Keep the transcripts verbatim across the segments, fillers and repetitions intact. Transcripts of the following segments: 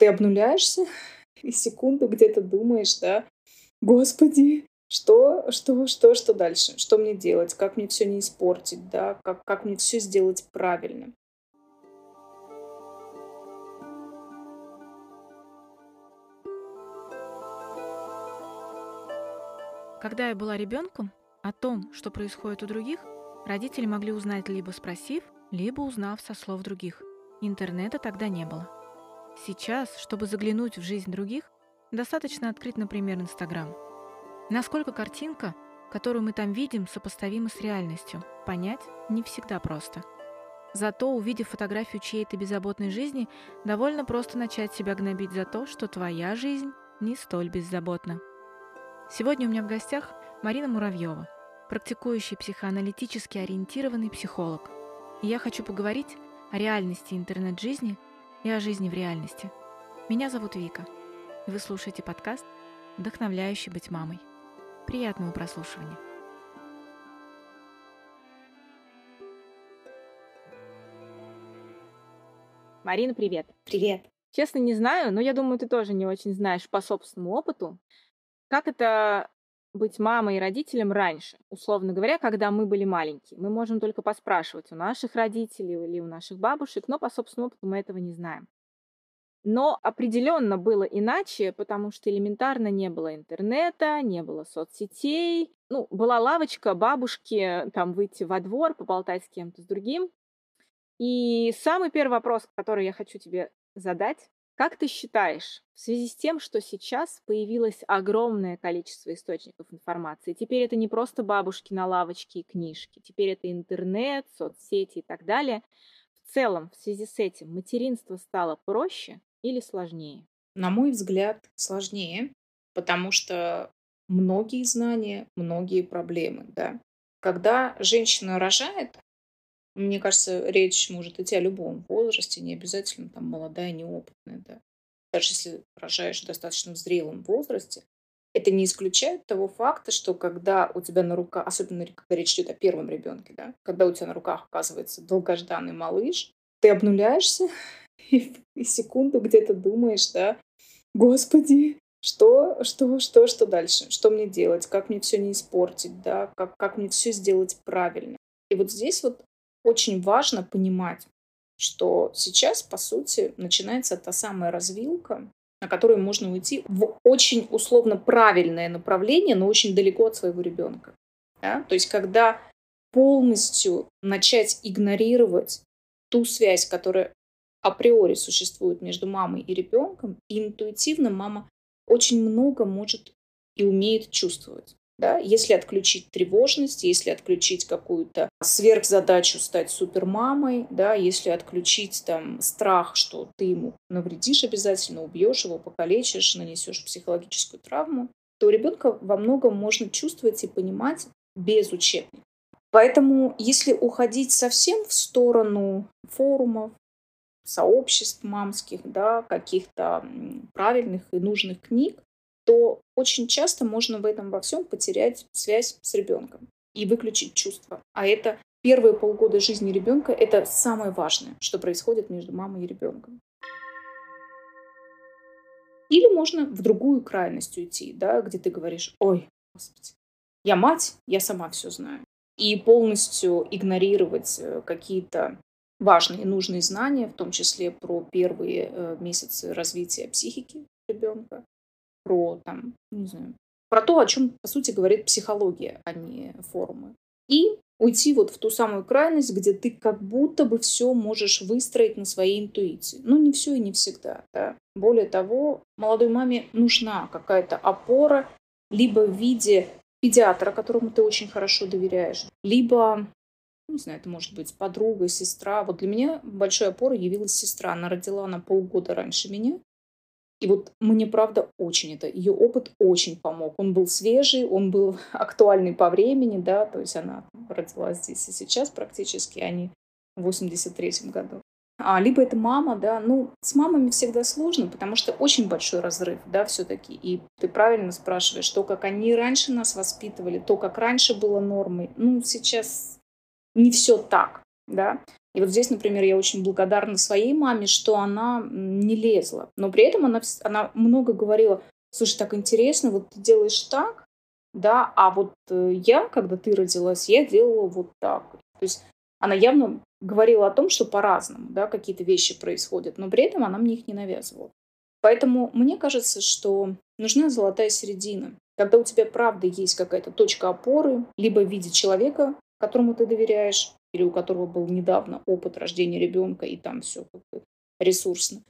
ты обнуляешься и секунду где-то думаешь, да, господи, что, что, что, что дальше? Что мне делать? Как мне все не испортить, да? Как, как мне все сделать правильно? Когда я была ребенком, о том, что происходит у других, родители могли узнать, либо спросив, либо узнав со слов других. Интернета тогда не было. Сейчас, чтобы заглянуть в жизнь других, достаточно открыть, например, Инстаграм. Насколько картинка, которую мы там видим, сопоставима с реальностью, понять не всегда просто. Зато, увидев фотографию чьей-то беззаботной жизни, довольно просто начать себя гнобить за то, что твоя жизнь не столь беззаботна. Сегодня у меня в гостях Марина Муравьева, практикующий психоаналитически ориентированный психолог. И я хочу поговорить о реальности интернет-жизни и о жизни в реальности. Меня зовут Вика, и вы слушаете подкаст «Вдохновляющий быть мамой». Приятного прослушивания. Марина, привет. Привет. Честно, не знаю, но я думаю, ты тоже не очень знаешь по собственному опыту, как это быть мамой и родителем раньше. Условно говоря, когда мы были маленькие. Мы можем только поспрашивать у наших родителей или у наших бабушек, но по собственному опыту мы этого не знаем. Но определенно было иначе, потому что элементарно не было интернета, не было соцсетей. Ну, была лавочка бабушки, там выйти во двор, поболтать с кем-то с другим. И самый первый вопрос, который я хочу тебе задать. Как ты считаешь, в связи с тем, что сейчас появилось огромное количество источников информации, теперь это не просто бабушки на лавочке и книжки, теперь это интернет, соцсети и так далее, в целом, в связи с этим, материнство стало проще или сложнее? На мой взгляд, сложнее, потому что многие знания, многие проблемы, да. Когда женщина рожает, мне кажется, речь может идти о любом возрасте, не обязательно там молодая, неопытная, да. Даже если рожаешь в достаточно зрелом возрасте, это не исключает того факта, что когда у тебя на руках, особенно когда речь идет о первом ребенке, да, когда у тебя на руках оказывается долгожданный малыш, ты обнуляешься и, и секунду где-то думаешь, да, господи, что, что, что, что дальше? Что мне делать? Как мне все не испортить, да? Как, как мне все сделать правильно? И вот здесь вот очень важно понимать, что сейчас, по сути, начинается та самая развилка, на которую можно уйти в очень условно правильное направление, но очень далеко от своего ребенка. Да? То есть когда полностью начать игнорировать ту связь, которая априори существует между мамой и ребенком, и интуитивно мама очень много может и умеет чувствовать. Да? Если отключить тревожность, если отключить какую-то сверхзадачу стать супермамой, да? Если отключить там, страх, что ты ему навредишь обязательно, убьешь его, покалечишь, нанесешь психологическую травму, то ребенка во многом можно чувствовать и понимать без учебника. Поэтому если уходить совсем в сторону форумов, сообществ мамских, да, каких-то правильных и нужных книг, то очень часто можно в этом во всем потерять связь с ребенком и выключить чувства. А это первые полгода жизни ребенка, это самое важное, что происходит между мамой и ребенком. Или можно в другую крайность уйти, да, где ты говоришь: ой, Господи, я мать, я сама все знаю. И полностью игнорировать какие-то важные и нужные знания, в том числе про первые месяцы развития психики ребенка. Про, там, не знаю, про то, о чем, по сути, говорит психология, а не форумы. И уйти вот в ту самую крайность, где ты как будто бы все можешь выстроить на своей интуиции. Ну, не все и не всегда. Да? Более того, молодой маме нужна какая-то опора, либо в виде педиатра, которому ты очень хорошо доверяешь, либо, не знаю, это может быть подруга, сестра. Вот для меня большой опорой явилась сестра. Она родила на полгода раньше меня. И вот мне, правда, очень это, ее опыт очень помог. Он был свежий, он был актуальный по времени, да, то есть она родилась здесь и сейчас практически, а не в восемьдесят третьем году. А, либо это мама, да, ну, с мамами всегда сложно, потому что очень большой разрыв, да, все-таки. И ты правильно спрашиваешь, то, как они раньше нас воспитывали, то, как раньше было нормой, ну, сейчас не все так, да. И вот здесь, например, я очень благодарна своей маме, что она не лезла. Но при этом она, она много говорила: слушай, так интересно, вот ты делаешь так, да, а вот я, когда ты родилась, я делала вот так. То есть она явно говорила о том, что по-разному, да, какие-то вещи происходят, но при этом она мне их не навязывала. Поэтому мне кажется, что нужна золотая середина, когда у тебя правда есть какая-то точка опоры, либо в виде человека, которому ты доверяешь, или у которого был недавно опыт рождения ребенка, и там все ресурсно,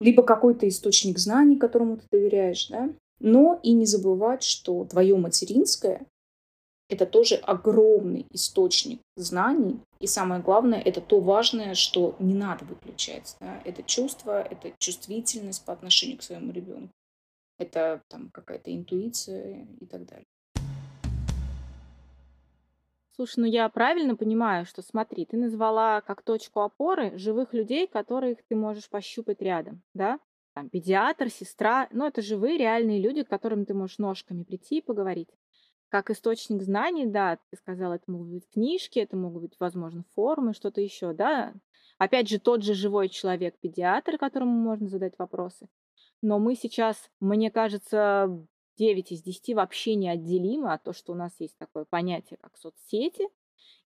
либо какой-то источник знаний, которому ты доверяешь, да? Но и не забывать, что твое материнское – это тоже огромный источник знаний, и самое главное – это то важное, что не надо выключать, да? Это чувство, это чувствительность по отношению к своему ребенку, это там какая-то интуиция и так далее. Слушай, ну я правильно понимаю, что, смотри, ты назвала как точку опоры живых людей, которых ты можешь пощупать рядом, да? Там педиатр, сестра, ну это живые реальные люди, к которым ты можешь ножками прийти и поговорить. Как источник знаний, да, ты сказала, это могут быть книжки, это могут быть, возможно, форумы, что-то еще, да? Опять же, тот же живой человек-педиатр, которому можно задать вопросы. Но мы сейчас, мне кажется, девять из десяти вообще неотделимо от того, что у нас есть такое понятие, как соцсети,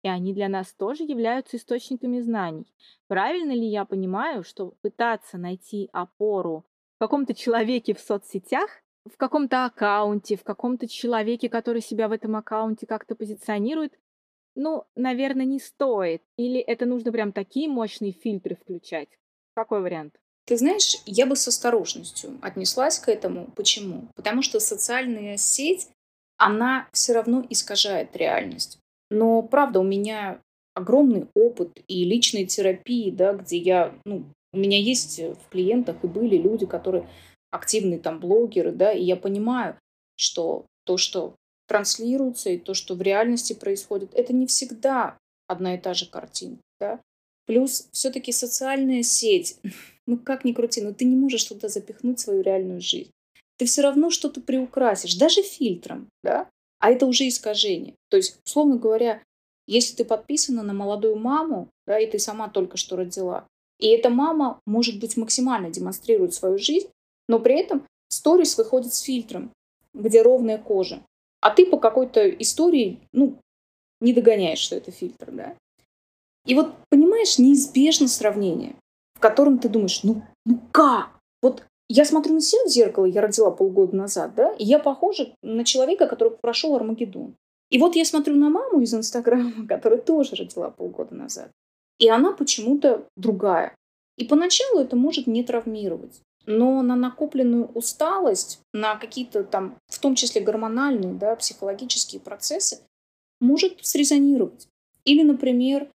и они для нас тоже являются источниками знаний. Правильно ли я понимаю, что пытаться найти опору в каком-то человеке в соцсетях, в каком-то аккаунте, в каком-то человеке, который себя в этом аккаунте как-то позиционирует, ну, наверное, не стоит? Или это нужно прям такие мощные фильтры включать? Какой вариант? Ты знаешь, я бы с осторожностью отнеслась к этому. Почему? Потому что социальная сеть, она все равно искажает реальность. Но, правда, у меня огромный опыт и личной терапии, да, где я, ну, у меня есть в клиентах и были люди, которые активные там блогеры, да, и я понимаю, что то, что транслируется, и то, что в реальности происходит, это не всегда одна и та же картина, да. Плюс все-таки социальная сеть, ну как ни крути, но ты не можешь туда запихнуть свою реальную жизнь. Ты все равно что-то приукрасишь, даже фильтром, да? А это уже искажение. То есть, условно говоря, если ты подписана на молодую маму, да, и ты сама только что родила, и эта мама, может быть, максимально демонстрирует свою жизнь, но при этом сторис выходит с фильтром, где ровная кожа. А ты по какой-то истории, ну, не догоняешь, что это фильтр, да? И вот, понимаешь, неизбежно сравнение, в котором ты думаешь, ну, ну как? Вот я смотрю на себя в зеркало, я родила полгода назад, да, и я похожа на человека, который прошел Армагеддон. И вот я смотрю на маму из Инстаграма, которая тоже родила полгода назад, и она почему-то другая. И поначалу это может не травмировать, но на накопленную усталость, на какие-то там, в том числе гормональные, да, психологические процессы, может срезонировать. Или, например,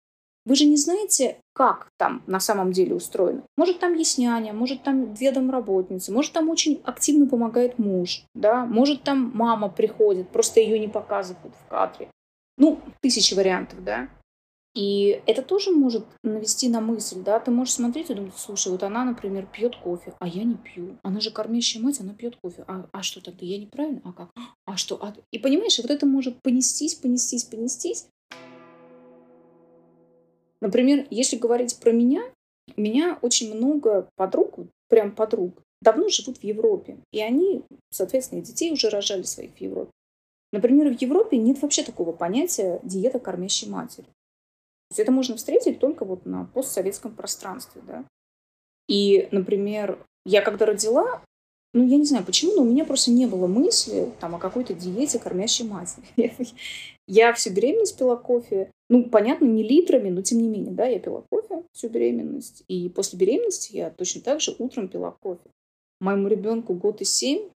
вы же не знаете, как там на самом деле устроено. Может, там есть няня, может, там две домработницы, может, там очень активно помогает муж, да, может, там мама приходит, просто ее не показывают в кадре. Ну, тысячи вариантов, да. И это тоже может навести на мысль, да. Ты можешь смотреть и думать, слушай, вот она, например, пьет кофе, а я не пью. Она же кормящая мать, она пьет кофе. А, а что тогда? Я неправильно? А как? А что? А... И понимаешь, вот это может понестись, понестись, понестись. Например, если говорить про меня, у меня очень много подруг, прям подруг, давно живут в Европе. И они, соответственно, детей уже рожали своих в Европе. Например, в Европе нет вообще такого понятия диета кормящей матери. То есть это можно встретить только вот на постсоветском пространстве, да. И, например, я когда родила, ну, я не знаю почему, но у меня просто не было мысли там о какой-то диете кормящей матери. Я всю беременность пила кофе. Ну, понятно, не литрами, но тем не менее, да, я пила кофе всю беременность. И после беременности я точно так же утром пила кофе. Моему ребенку год и семь,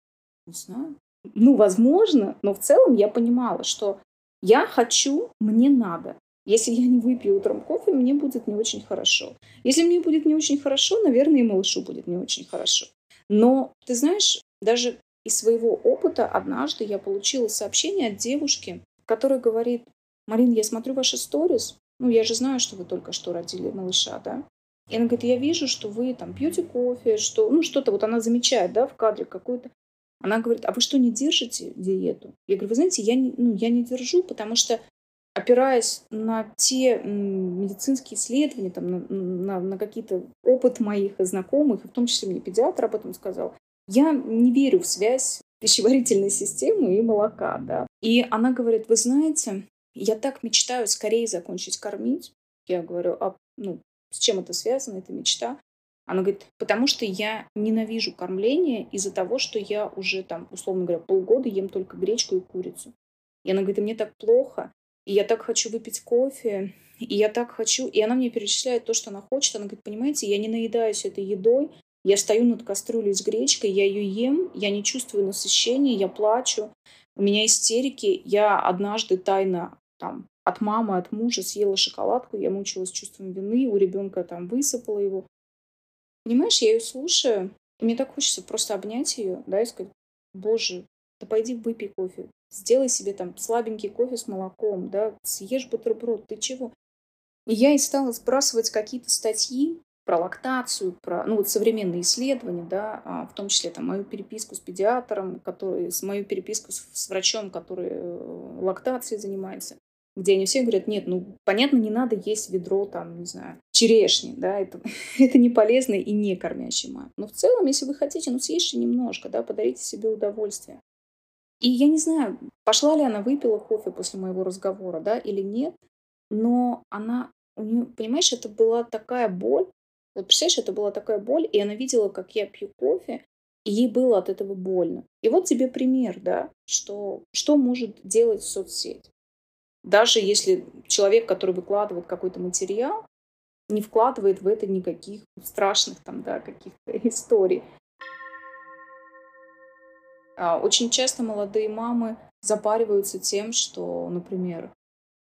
не знаю, ну, возможно, но в целом я понимала, что я хочу, мне надо. Если я не выпью утром кофе, мне будет не очень хорошо. Если мне будет не очень хорошо, наверное, и малышу будет не очень хорошо. Но, ты знаешь, даже из своего опыта однажды я получила сообщение от девушки, которая говорит: Марин, я смотрю ваши сторис, ну, я же знаю, что вы только что родили малыша, да. И она говорит, я вижу, что вы там пьете кофе, что, ну, что-то, вот она замечает, да, в кадре какую-то. Она говорит, а вы что, не держите диету? Я говорю, вы знаете, я не, ну, я не держу, потому что опираясь на те медицинские исследования, там, на, на, на какие-то опыт моих и знакомых, и в том числе мне педиатр об этом сказал, я не верю в связь пищеварительной системы и молока. Да. И она говорит, вы знаете, я так мечтаю скорее закончить кормить. Я говорю, а ну, с чем это связано, эта мечта? Она говорит, потому что я ненавижу кормление из-за того, что я уже, там, условно говоря, полгода ем только гречку и курицу. И она говорит, и мне так плохо, и я так хочу выпить кофе, и я так хочу... И она мне перечисляет то, что она хочет. Она говорит, понимаете, я не наедаюсь этой едой, я стою над кастрюлей с гречкой, я ее ем, я не чувствую насыщения, я плачу, у меня истерики. Я однажды тайно там, от мамы, от мужа съела шоколадку, я мучилась чувством вины, у ребенка там высыпала его. Понимаешь, я ее слушаю, и мне так хочется просто обнять ее, да, и сказать, боже, да пойди выпей кофе, сделай себе там слабенький кофе с молоком, да, съешь бутерброд, ты чего? И я и стала сбрасывать какие-то статьи про лактацию, про, ну, вот современные исследования, да, в том числе там мою переписку с педиатром, который, мою переписку с, с врачом, который лактацией занимается. Где они все говорят, нет, ну, понятно, не надо есть ведро, там, не знаю, черешни, да, это, это не полезно и не кормящая мать. Но в целом, если вы хотите, ну, съешьте немножко, да, подарите себе удовольствие. И я не знаю, пошла ли она, выпила кофе после моего разговора, да, или нет, но она, у нее, понимаешь, это была такая боль, вот, представляешь, это была такая боль, и она видела, как я пью кофе, и ей было от этого больно. И вот тебе пример, да, что, что может делать соцсеть. Даже если человек, который выкладывает какой-то материал, не вкладывает в это никаких страшных там, да, каких-то историй. Очень часто молодые мамы запариваются тем, что, например,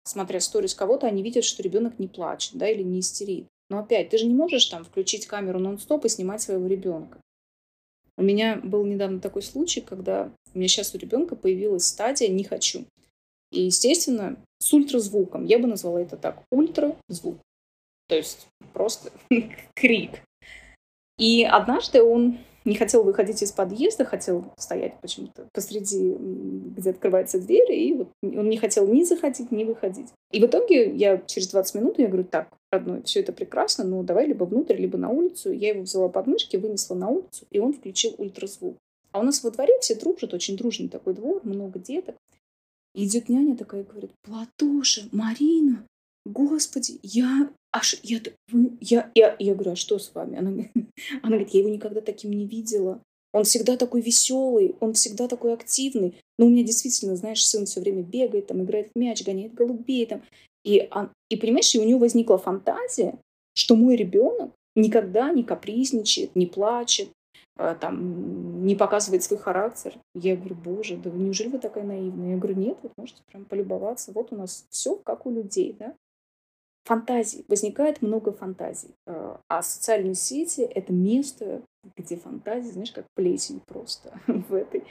смотря сторис кого-то, они видят, что ребенок не плачет, да, или не истерит. Но опять, ты же не можешь там включить камеру нон-стоп и снимать своего ребенка. У меня был недавно такой случай, когда у меня сейчас у ребенка появилась стадия «не хочу». И, естественно, с ультразвуком. Я бы назвала это так. Ультразвук. То есть просто крик. И однажды он не хотел выходить из подъезда, хотел стоять почему-то посреди, где открывается дверь, и вот он не хотел ни заходить, ни выходить. И в итоге я через двадцать минут, я говорю, так, родной, все это прекрасно, но давай либо внутрь, либо на улицу. Я его взяла под мышки, вынесла на улицу, и он включил ультразвук. А у нас во дворе все дружат, очень дружный такой двор, много деток. Идет няня такая и говорит, Платоша, Марина, господи, я аж, я, вы, я, я, я говорю, а что с вами? Она, она говорит, я его никогда таким не видела. Он всегда такой веселый, он всегда такой активный. Но у меня действительно, знаешь, сын все время бегает, там, играет в мяч, гоняет голубей. Там. И, и понимаешь, и у нее возникла фантазия, что мой ребенок никогда не капризничает, не плачет, там, не показывает свой характер. Я говорю, боже, да неужели вы такая наивная? Я говорю, нет, вы можете прям полюбоваться. Вот у нас все как у людей, да? Фантазии. Возникает много фантазий. А социальные сети — это место, где фантазии, знаешь, как плесень просто в этой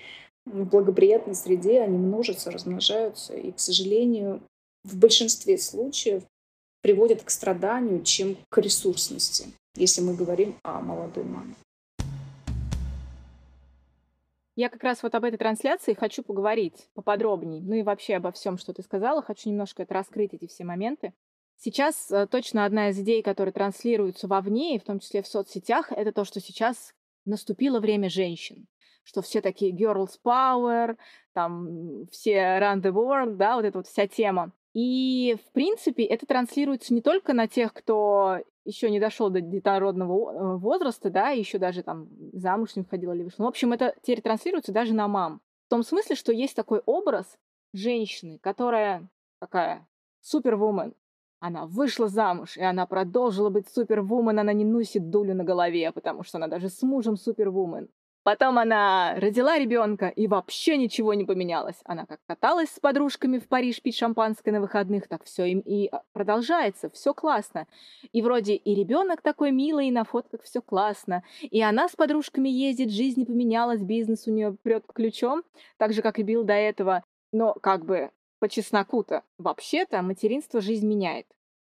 благоприятной среде. Они множатся, размножаются. И, к сожалению, в большинстве случаев приводят к страданию, чем к ресурсности, если мы говорим о молодой маме. Я как раз вот об этой трансляции хочу поговорить поподробнее, ну и вообще обо всем, что ты сказала. Хочу немножко это раскрыть, эти все моменты. Сейчас точно одна из идей, которые транслируются вовне, и в том числе в соцсетях, это то, что сейчас наступило время женщин. Что все такие girls power, там все around the world, да, вот эта вот вся тема. И, в принципе, это транслируется не только на тех, кто еще не дошел до детородного возраста, да, и еще даже там замуж не входила или вышла. В общем, это теперь транслируется даже на мам. В том смысле, что есть такой образ женщины, которая такая супервумен. Она вышла замуж, и она продолжила быть супервумен, она не носит дулю на голове, потому что она даже с мужем супервумен. Потом она родила ребенка, и вообще ничего не поменялось. Она как каталась с подружками в Париж пить шампанское на выходных, так все им и продолжается, все классно. И вроде и ребенок такой милый, и на фотках все классно. И она с подружками ездит, жизнь не поменялась, бизнес у нее прет ключом, так же, как и бил до этого. Но как бы по чесноку-то, вообще-то материнство жизнь меняет.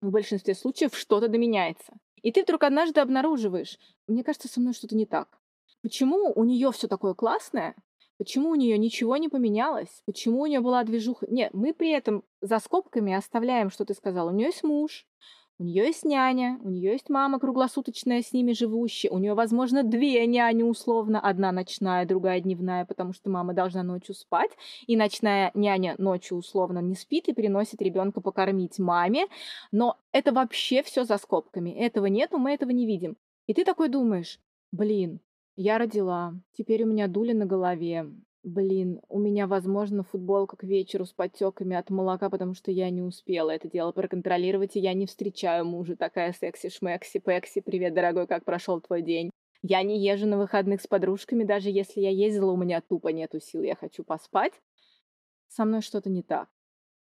В большинстве случаев что-то доменяется. И ты вдруг однажды обнаруживаешь, мне кажется, со мной что-то не так. Почему у нее все такое классное? Почему у нее ничего не поменялось? Почему у нее была движуха? Нет, мы при этом за скобками оставляем, что ты сказала. У нее есть муж, у нее есть няня, у нее есть мама круглосуточная с ними живущая, у нее, возможно, две няни условно, одна ночная, другая дневная, потому что мама должна ночью спать, и ночная няня ночью условно не спит и переносит ребенка покормить маме, но это вообще все за скобками, этого нету, мы этого не видим. И ты такой думаешь, блин, я родила, теперь у меня дули на голове, блин, у меня, возможно, футболка к вечеру с подтеками от молока, потому что я не успела это дело проконтролировать, и я не встречаю мужа, такая секси-шмекси-пекси, привет, дорогой, как прошел твой день? Я не езжу на выходных с подружками, даже если я ездила, у меня тупо нету сил, я хочу поспать. Со мной что-то не так.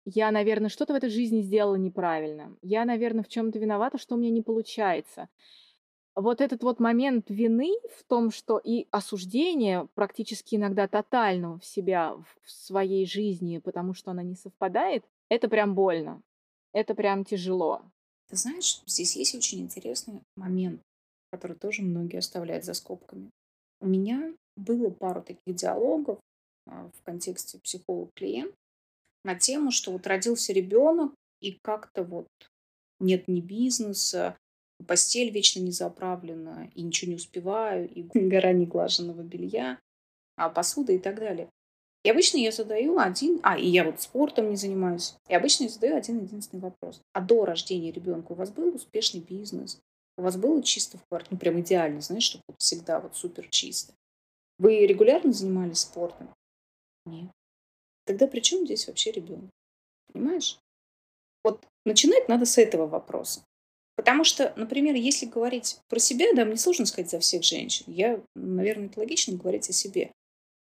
Я, наверное, что-то в этой жизни сделала неправильно. Я, наверное, в чем-то виновата, что у меня не получается. Вот этот вот момент вины в том, что и осуждение практически иногда тотального в себя, в своей жизни, потому что она не совпадает, это прям больно, это прям тяжело. Ты знаешь, здесь есть очень интересный момент, который тоже многие оставляют за скобками. У меня было пару таких диалогов в контексте психолог-клиент на тему, что вот родился ребенок и как-то вот нет ни бизнеса, постель вечно не заправлена, и ничего не успеваю, и гора неглаженного белья, а посуда и так далее. И обычно я задаю один... А, и я вот спортом не занимаюсь. И обычно я задаю один-единственный вопрос. А до рождения ребенка у вас был успешный бизнес? У вас было чисто в квартире? Ну, прям идеально, знаешь, чтобы всегда вот супер чисто. Вы регулярно занимались спортом? Нет. Тогда при чем здесь вообще ребенок? Понимаешь? Вот начинать надо с этого вопроса. Потому что, например, если говорить про себя, да, мне сложно сказать за всех женщин. Я, наверное, это логично говорить о себе.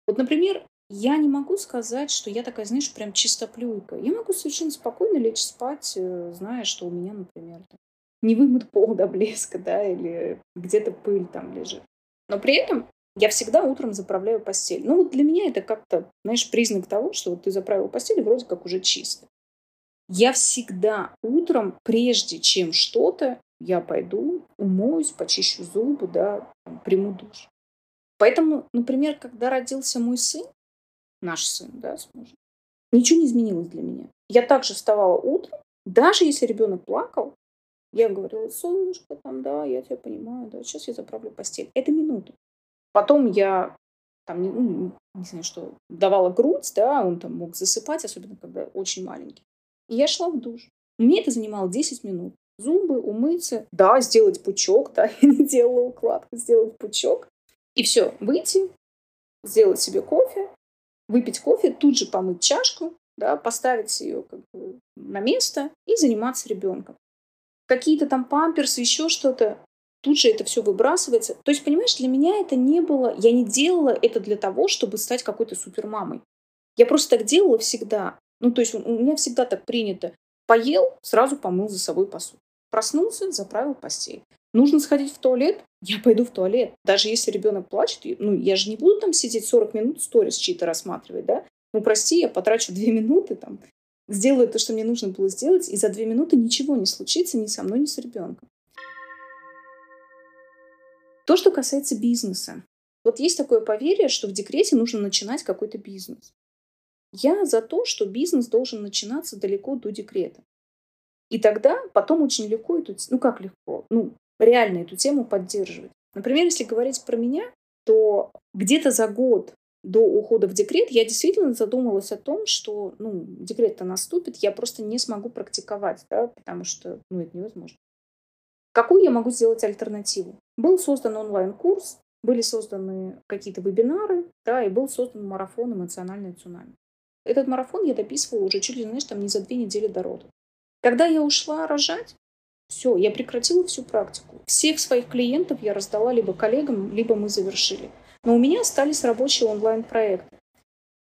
Вот, например, я не могу сказать, что я такая, знаешь, прям чистоплюйка. Я могу совершенно спокойно лечь спать, зная, что у меня, например, не вымыт пол до блеска, да, или где-то пыль там лежит. Но при этом я всегда утром заправляю постель. Ну, вот для меня это как-то, знаешь, признак того, что вот ты заправил постель, и вроде как уже чисто. Я всегда утром, прежде чем что-то, я пойду, умоюсь, почищу зубы, да, приму душ. Поэтому, например, когда родился мой сын, наш сын, да, с мужем, ничего не изменилось для меня. Я также вставала утром, даже если ребенок плакал, я говорила, солнышко, там, да, я тебя понимаю, да, сейчас я заправлю постель. Это минута. Потом я... Там, ну, не знаю, что, давала грудь, да, он там мог засыпать, особенно когда очень маленький. И я шла в душ. Мне это занимало десять минут. Зубы, умыться, да, сделать пучок, да, я не делала укладку, сделать пучок. И все, выйти, сделать себе кофе, выпить кофе, тут же помыть чашку, да, поставить ее как бы на место и заниматься ребенком. Какие-то там памперсы, еще что-то. Тут же это все выбрасывается. То есть, понимаешь, для меня это не было, я не делала это для того, чтобы стать какой-то супермамой. Я просто так делала всегда. Ну, то есть у меня всегда так принято. Поел, сразу помыл за собой посуду. Проснулся, заправил постель. Нужно сходить в туалет? Я пойду в туалет. Даже если ребенок плачет, ну, я же не буду там сидеть сорок минут, сторис чьи-то рассматривать, да? Ну, прости, я потрачу две минуты, там, сделаю то, что мне нужно было сделать, и за две минуты ничего не случится ни со мной, ни с ребенком. То, что касается бизнеса. Вот есть такое поверье, что в декрете нужно начинать какой-то бизнес. Я за то, что бизнес должен начинаться далеко до декрета. И тогда потом очень легко эту, ну как легко, ну реально эту тему поддерживать. Например, если говорить про меня, то где-то за год до ухода в декрет я действительно задумалась о том, что ну, декрет-то наступит, я просто не смогу практиковать, да, потому что ну, это невозможно. Какую я могу сделать альтернативу? Был создан онлайн-курс, были созданы какие-то вебинары, да, и был создан марафон «Эмоциональное цунами». Этот марафон я дописывала уже чуть ли, знаешь, там не за две недели до родов. Когда я ушла рожать, все, я прекратила всю практику. Всех своих клиентов я раздала либо коллегам, либо мы завершили. Но у меня остались рабочие онлайн-проекты,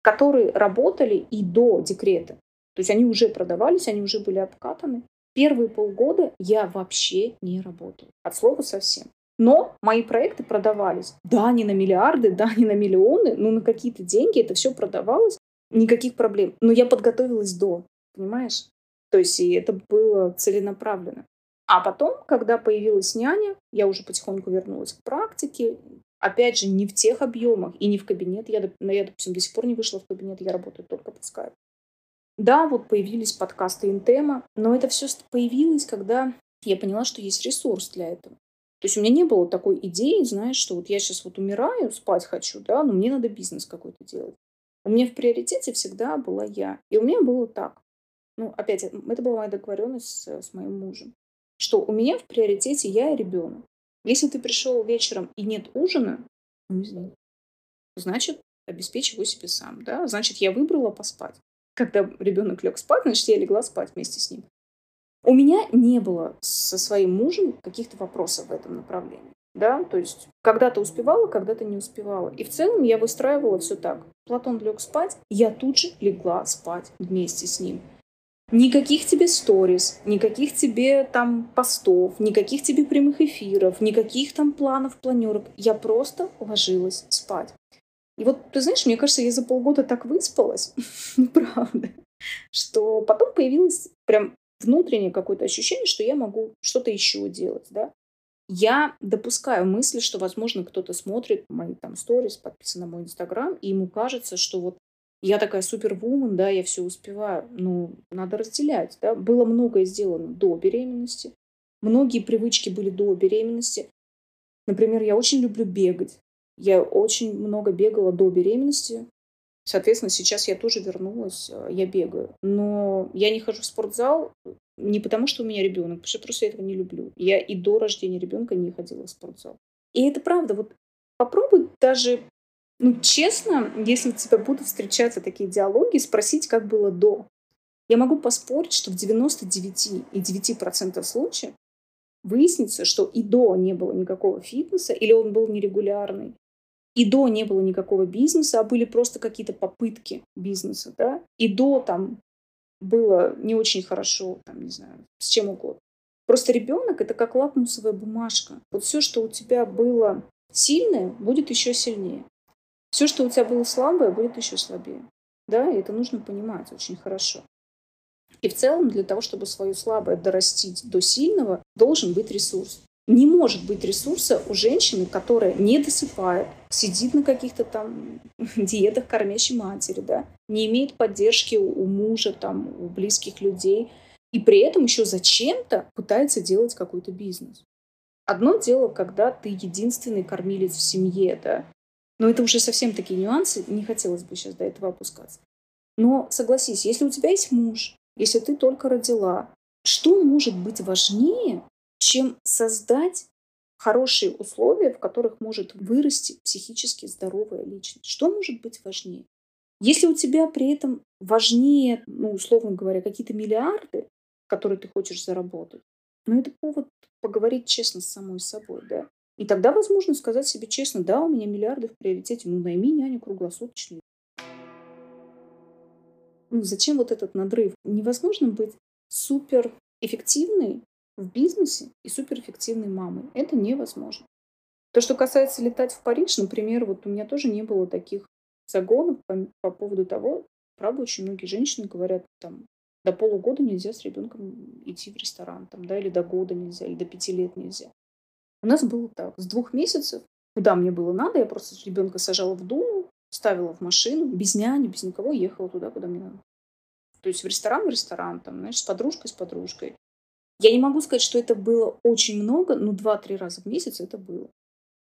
которые работали и до декрета. То есть они уже продавались, они уже были обкатаны. Первые полгода я вообще не работала. От слова совсем. Но мои проекты продавались. Да, не на миллиарды, да, не на миллионы, но на какие-то деньги это все продавалось. Никаких проблем. Но я подготовилась до, понимаешь? То есть и это было целенаправленно. А потом, когда появилась няня, я уже потихоньку вернулась к практике. Опять же, не в тех объемах и не в кабинет. Я, я, допустим, до сих пор не вышла в кабинет, я работаю только по скайпу. Да, вот появились подкасты Интема, но это все появилось, когда я поняла, что есть ресурс для этого. То есть у меня не было такой идеи, знаешь, что вот я сейчас вот умираю, спать хочу, да, но мне надо бизнес какой-то делать. У меня в приоритете всегда была я. И у меня было так. Ну, опять, это была моя договоренность с, с моим мужем, что у меня в приоритете я и ребенок. Если ты пришел вечером и нет ужина, значит, обеспечиваю себе сам, да? Значит, я выбрала поспать. Когда ребенок лег спать, значит, я легла спать вместе с ним. У меня не было со своим мужем каких-то вопросов в этом направлении, да? То есть когда-то успевала, когда-то не успевала. И в целом я выстраивала все так. Платон лег спать, я тут же легла спать вместе с ним. Никаких тебе сторис, никаких тебе там постов, никаких тебе прямых эфиров, никаких там планов, планерок. Я просто ложилась спать. И вот, ты знаешь, мне кажется, я за полгода так выспалась, ну правда, что потом появилось прям внутреннее какое-то ощущение, что я могу что-то еще делать, да. Я допускаю мысли, что, возможно, кто-то смотрит мои там сторис, подписан на мой Инстаграм, и ему кажется, что вот я такая супервумен, да, я все успеваю. Ну, надо разделять, да. Было многое сделано до беременности. Многие привычки были до беременности. Например, я очень люблю бегать. Я очень много бегала до беременности. Соответственно, сейчас я тоже вернулась, я бегаю. Но я не хожу в спортзал не потому, что у меня ребенок, потому что просто я этого не люблю. Я и до рождения ребенка не ходила в спортзал. И это правда. Вот попробуй даже... Ну, честно, если у тебя будут встречаться такие диалоги, спросить, как было до. Я могу поспорить, что в девяносто девять целых девять десятых процента случаев выяснится, что и до не было никакого фитнеса, или он был нерегулярный, и до не было никакого бизнеса, а были просто какие-то попытки бизнеса, да, и до там было не очень хорошо, там, не знаю, с чем угодно. Просто ребенок — это как лакмусовая бумажка. Вот все, что у тебя было сильное, будет еще сильнее. Все, что у тебя было слабое, будет еще слабее. Да, и это нужно понимать очень хорошо. И в целом, для того, чтобы свое слабое дорастить до сильного, должен быть ресурс. Не может быть ресурса у женщины, которая не досыпает, сидит на каких-то там диетах кормящей матери, да, не имеет поддержки у мужа, там, у близких людей, и при этом еще зачем-то пытается делать какой-то бизнес. Одно дело, когда ты единственный кормилец в семье, да. Но это уже совсем такие нюансы, не хотелось бы сейчас до этого опускаться. Но согласись, если у тебя есть муж, если ты только родила, что может быть важнее, чем создать хорошие условия, в которых может вырасти психически здоровая личность? Что может быть важнее? Если у тебя при этом важнее, ну, условно говоря, какие-то миллиарды, которые ты хочешь заработать, ну, это повод поговорить честно с самой собой, да? И тогда возможно сказать себе честно, да, у меня миллиарды в приоритете, ну найми няню круглосуточную. Ну, зачем вот этот надрыв? Невозможно быть суперэффективной в бизнесе и суперэффективной мамой. Это невозможно. То, что касается летать в Париж, например, вот у меня тоже не было таких загонов по, по поводу того, правда, очень многие женщины говорят, там, до полугода нельзя с ребенком идти в ресторан, там, да, или до года нельзя, или до пяти лет нельзя. У нас было так. С двух месяцев, куда мне было надо, я просто ребенка сажала в Думу, ставила в машину, без няни, без никого ехала туда, куда мне надо. То есть в ресторан, в ресторан, там, знаешь, с подружкой, с подружкой. Я не могу сказать, что это было очень много, но два-три раза в месяц это было.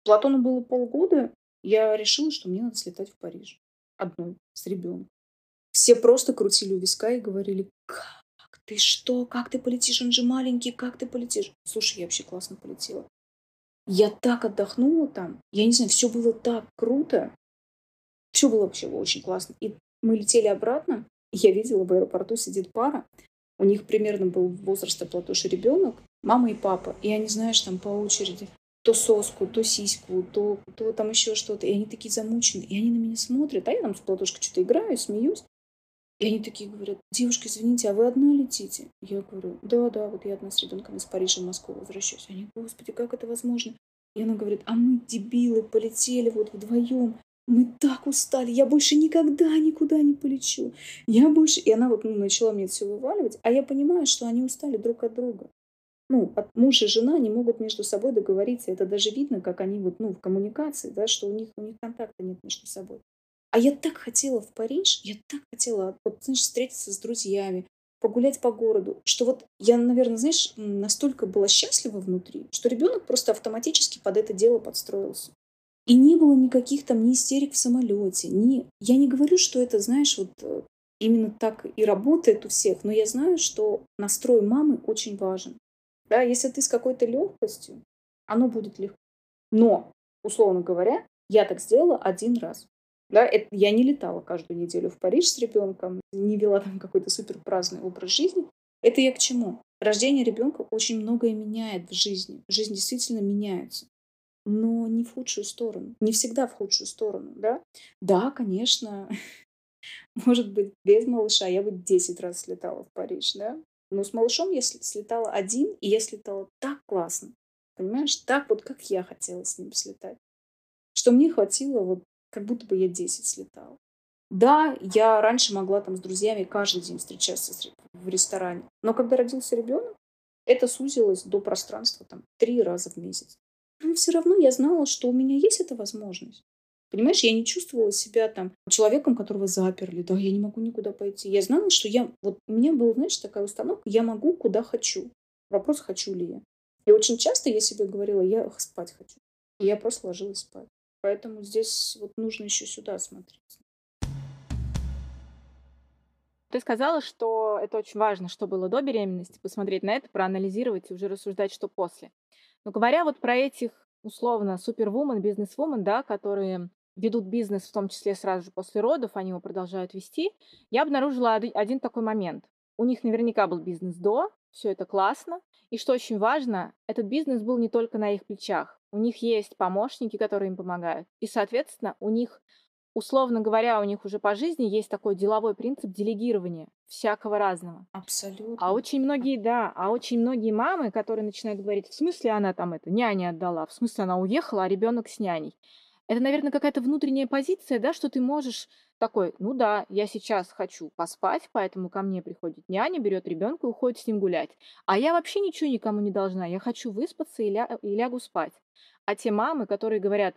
Платону было полгода, я решила, что мне надо слетать в Париж. Одной, с ребенком. Все просто крутили у виска и говорили, как ты что, как ты полетишь, он же маленький, как ты полетишь? Слушай, я вообще классно полетела. Я так отдохнула там. Я не знаю, все было так круто. Все было вообще очень классно. И мы летели обратно. Я видела, в аэропорту сидит пара. У них примерно был возраста Платоши ребенок. Мама и папа. И они, знаешь, там по очереди. То соску, то сиську, то, то там еще что-то. И они такие замученные. И они на меня смотрят. А я там с Платошкой что-то играю, смеюсь. И они такие говорят, девушка, извините, а вы одна летите? Я говорю, да, да, вот я одна с ребенком из Парижа в Москву возвращаюсь. Они, господи, как это возможно? И она говорит, а мы, дебилы, полетели вот вдвоем. Мы так устали, я больше никогда никуда не полечу. Я больше... И она вот ну, начала мне это все вываливать. А я понимаю, что они устали друг от друга. ну, муж и жена не могут между собой договориться. Это даже видно, как они вот, ну, в коммуникации, да, что у них, у них контакта нет между собой. А я так хотела в Париж, я так хотела вот, знаешь, встретиться с друзьями, погулять по городу, что вот я, наверное, знаешь, настолько была счастлива внутри, что ребенок просто автоматически под это дело подстроился. И не было никаких там ни истерик в самолете, ни... Я не говорю, что это, знаешь, вот именно так и работает у всех, но я знаю, что настрой мамы очень важен. Да, если ты с какой-то легкостью, оно будет легко. Но, условно говоря, я так сделала один раз. Да, это, я не летала каждую неделю в Париж с ребенком, не вела там какой-то супер праздный образ жизни. Это я к чему? Рождение ребенка очень многое меняет в жизни. Жизнь действительно меняется, но не в худшую сторону. Не всегда в худшую сторону. Да, да, конечно, может быть, без малыша я бы десять раз слетала в Париж, да. Но с малышом я слетала один, и я слетала так классно. Понимаешь, так вот, как я хотела с ним слетать. Что мне хватило вот как будто бы я десять слетала. Да, я раньше могла там с друзьями каждый день встречаться в ресторане. Но когда родился ребенок, это сузилось до пространства там три раза в месяц. Но все равно я знала, что у меня есть эта возможность. Понимаешь, я не чувствовала себя там человеком, которого заперли. Да, я не могу никуда пойти. Я знала, что я... Вот у меня была, знаешь, такая установка. Я могу, куда хочу. Вопрос, хочу ли я. И очень часто я себе говорила, я спать хочу. И я просто ложилась спать. Поэтому здесь вот нужно еще сюда смотреть. Ты сказала, что это очень важно, что было до беременности, посмотреть на это, проанализировать и уже рассуждать, что после. Но говоря вот про этих, условно, супервумен, бизнесвумен, да, которые ведут бизнес, в том числе сразу же после родов, они его продолжают вести, я обнаружила один такой момент. У них наверняка был бизнес до, все это классно. И что очень важно, этот бизнес был не только на их плечах. У них есть помощники, которые им помогают. И, соответственно, у них, условно говоря, у них уже по жизни есть такой деловой принцип делегирования всякого разного. Абсолютно. А очень многие, да, а очень многие мамы, которые начинают говорить, в смысле она там это няне отдала, в смысле она уехала, а ребенок с няней. Это, наверное, какая-то внутренняя позиция, да, что ты можешь такой, ну да, я сейчас хочу поспать, поэтому ко мне приходит няня, берет ребенка и уходит с ним гулять. А я вообще ничего никому не должна, я хочу выспаться и, ля- и лягу спать. А те мамы, которые говорят,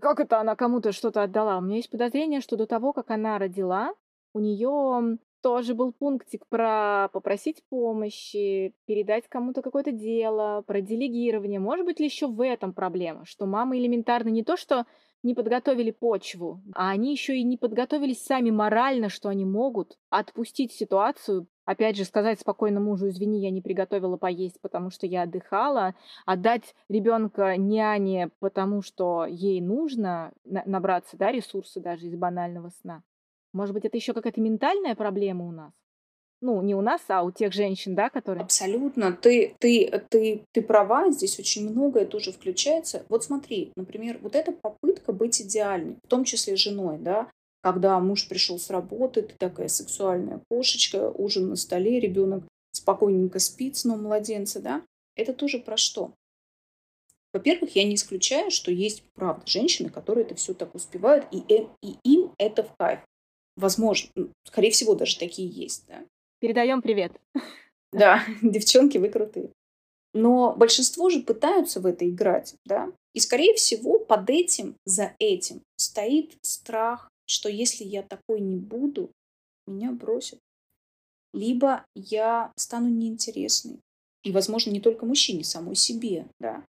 как это она кому-то что-то отдала, у меня есть подозрение, что до того, как она родила, у нее тоже был пунктик про попросить помощи, передать кому-то какое-то дело, про делегирование. Может быть ли еще в этом проблема, что мамы элементарно не то, что не подготовили почву, а они еще и не подготовились сами морально, что они могут отпустить ситуацию, опять же, сказать спокойно мужу, извини, я не приготовила поесть, потому что я отдыхала, отдать ребенка няне, потому что ей нужно набраться, да, ресурсы даже из банального сна. Может быть, это еще какая-то ментальная проблема у нас? Ну, не у нас, а у тех женщин, да, которые... Абсолютно. Ты, ты, ты, ты права, здесь очень многое тоже включается. Вот смотри, например, вот эта попытка быть идеальной, в том числе женой, да, когда муж пришел с работы, ты такая сексуальная кошечка, ужин на столе, ребенок спокойненько спит, сном младенца, да. Это тоже про что? Во-первых, я не исключаю, что есть, правда, женщины, которые это все так успевают, и, и им это в кайф. Возможно, скорее всего, даже такие есть, да. Передаем привет. Да, девчонки, вы крутые. Но большинство же пытаются в это играть, да. И, скорее всего, под этим, за этим стоит страх, что если я такой не буду, меня бросят. Либо я стану неинтересной. И, возможно, не только мужчине, самой себе, да.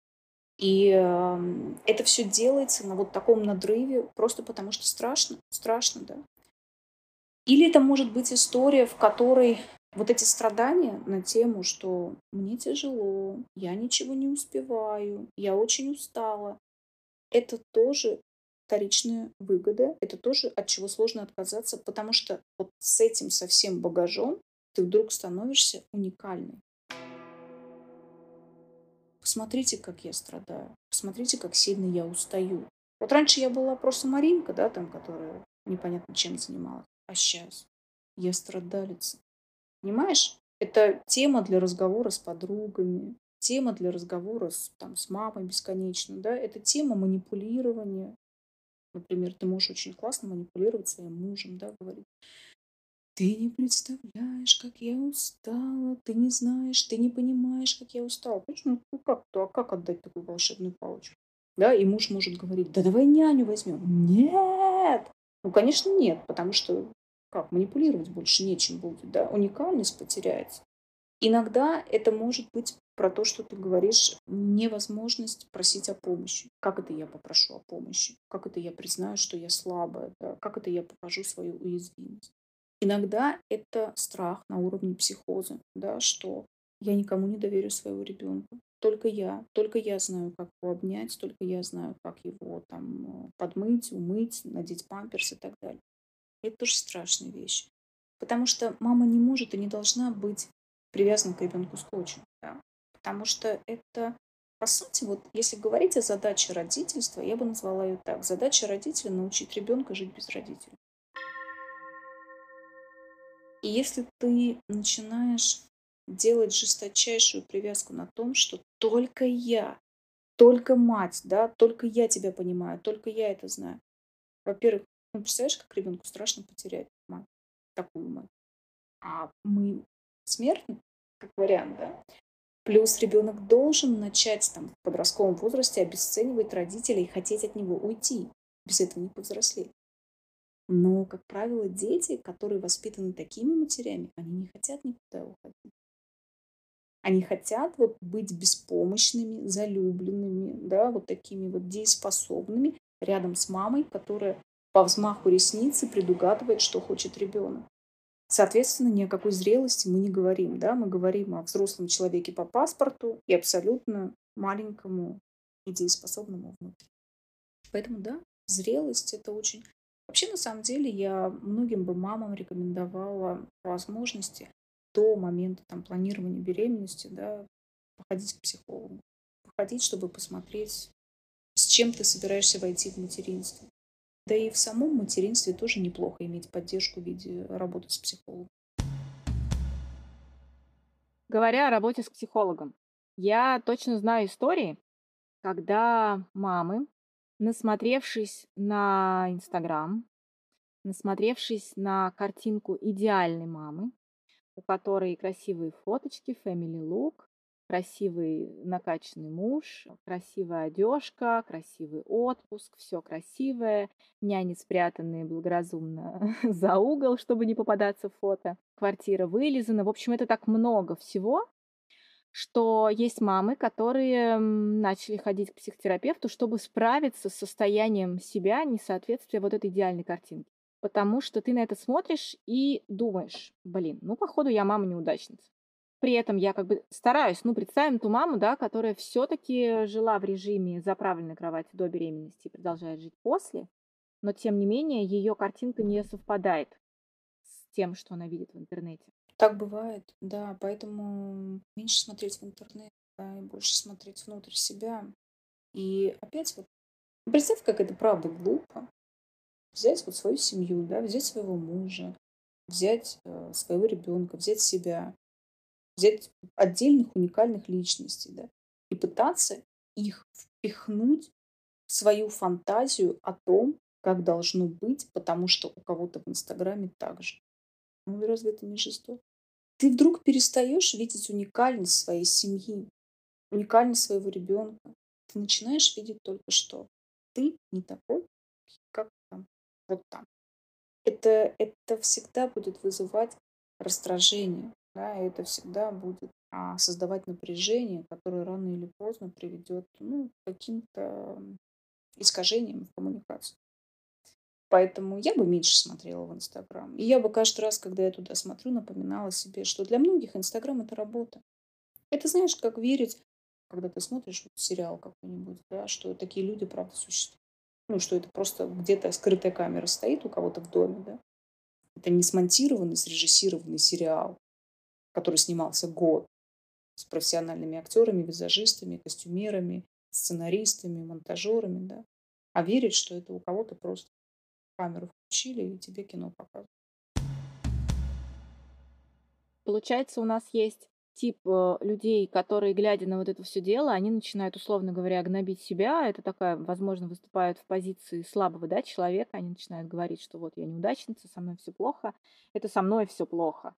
И э, это все делается на вот таком надрыве просто потому, что страшно, страшно, да. Или это может быть история, в которой вот эти страдания на тему, что мне тяжело, я ничего не успеваю, я очень устала. Это тоже вторичная выгода, это тоже от чего сложно отказаться, потому что вот с этим совсем багажом ты вдруг становишься уникальной. Посмотрите, как я страдаю, посмотрите, как сильно я устаю. Вот раньше я была просто Маринка, да, там, которая непонятно чем занималась. А сейчас я страдалица. Понимаешь? Это тема для разговора с подругами, тема для разговора с, там, с мамой бесконечно, да? Это тема манипулирования. Например, ты можешь очень классно манипулировать своим мужем, да, говорить. Ты не представляешь, как я устала, ты не знаешь, ты не понимаешь, как я устала. Понимаешь, ну, ну как-то, а как отдать такую волшебную палочку? Да, и муж может говорить, да давай няню возьмем. Нет! Ну, конечно, нет, потому что как, манипулировать больше нечем будет, да, уникальность потеряется. Иногда это может быть про то, что ты говоришь, невозможность просить о помощи. Как это я попрошу о помощи? Как это я признаю, что я слабая? Да? Как это я покажу свою уязвимость? Иногда это страх на уровне психоза, да, что я никому не доверю своего ребенка. Только я, только я знаю, как его обнять, только я знаю, как его там подмыть, умыть, надеть памперс и так далее. Это тоже страшная вещь. Потому что мама не может и не должна быть привязана к ребенку скотчем. Да? Потому что это, по сути, вот если говорить о задаче родительства, я бы назвала ее так. Задача родителя – научить ребенка жить без родителей. И если ты начинаешь делать жесточайшую привязку на том, что только я, только мать, да, только я тебя понимаю, только я это знаю. Во-первых, ну, представляешь, как ребенку страшно потерять мать, такую мать. А мы смертны, как вариант, да. Плюс ребенок должен начать там, в подростковом возрасте обесценивать родителей и хотеть от него уйти. Без этого не повзрослеть. Но, как правило, дети, которые воспитаны такими матерями, они не хотят никуда уходить. Они хотят вот быть беспомощными, залюбленными, да, вот такими вот дееспособными рядом с мамой, которая по взмаху ресницы предугадывает, что хочет ребенок. Соответственно, ни о какой зрелости мы не говорим, да, мы говорим о взрослом человеке по паспорту и абсолютно маленькому и дееспособному внутри. Поэтому, да, зрелость — это очень... Вообще, на самом деле, я многим бы мамам рекомендовала по возможности до момента там, планирования беременности, да, походить к психологу. Походить, чтобы посмотреть, с чем ты собираешься войти в материнство. Да и в самом материнстве тоже неплохо иметь поддержку в виде работы с психологом. Говоря о работе с психологом, я точно знаю истории, когда мамы, насмотревшись на Инстаграм, насмотревшись на картинку идеальной мамы, у которой красивые фоточки, family look, красивый накачанный муж, красивая одежка, красивый отпуск, все красивое, няни спрятанные благоразумно за угол, чтобы не попадаться в фото, квартира вылизана. В общем, это так много всего, что есть мамы, которые начали ходить к психотерапевту, чтобы справиться с состоянием себя, несоответствия вот этой идеальной картинке. Потому что ты на это смотришь и думаешь, блин, ну, походу, я мама-неудачница. При этом я как бы стараюсь, ну, представим ту маму, да, которая все-таки жила в режиме заправленной кровати до беременности и продолжает жить после, но, тем не менее, ее картинка не совпадает с тем, что она видит в интернете. Так бывает, да, поэтому меньше смотреть в интернет, да, и больше смотреть внутрь себя. И опять вот, представь, как это правда глупо, взять вот свою семью, да, взять своего мужа, взять э, своего ребенка, взять себя, взять отдельных уникальных личностей, да, и пытаться их впихнуть в свою фантазию о том, как должно быть, потому что у кого-то в Инстаграме так же. Ну, разве это не жестоко? Ты вдруг перестаешь видеть уникальность своей семьи, уникальность своего ребенка. Ты начинаешь видеть только что. Ты не такой, как там, вот там. Это, это всегда будет вызывать раздражение, да, и это всегда будет а, создавать напряжение, которое рано или поздно приведет, ну, к каким-то искажениям в коммуникации. Поэтому я бы меньше смотрела в Инстаграм. И я бы каждый раз, когда я туда смотрю, напоминала себе, что для многих Инстаграм – это работа. Это, знаешь, как верить, когда ты смотришь сериал какой-нибудь, да, что такие люди, правда, существуют. Ну, что это просто где-то скрытая камера стоит у кого-то в доме, да. Это не смонтированный, срежиссированный сериал, который снимался год с профессиональными актерами, визажистами, костюмерами, сценаристами, монтажерами, да. А верить, что это у кого-то просто камеру включили, и тебе кино показывают. Получается, у нас есть тип людей, которые, глядя на вот это все дело, они начинают, условно говоря, гнобить себя. Это такая, возможно, выступают в позиции слабого, да, человека. Они начинают говорить, что вот я неудачница, со мной все плохо, это со мной все плохо.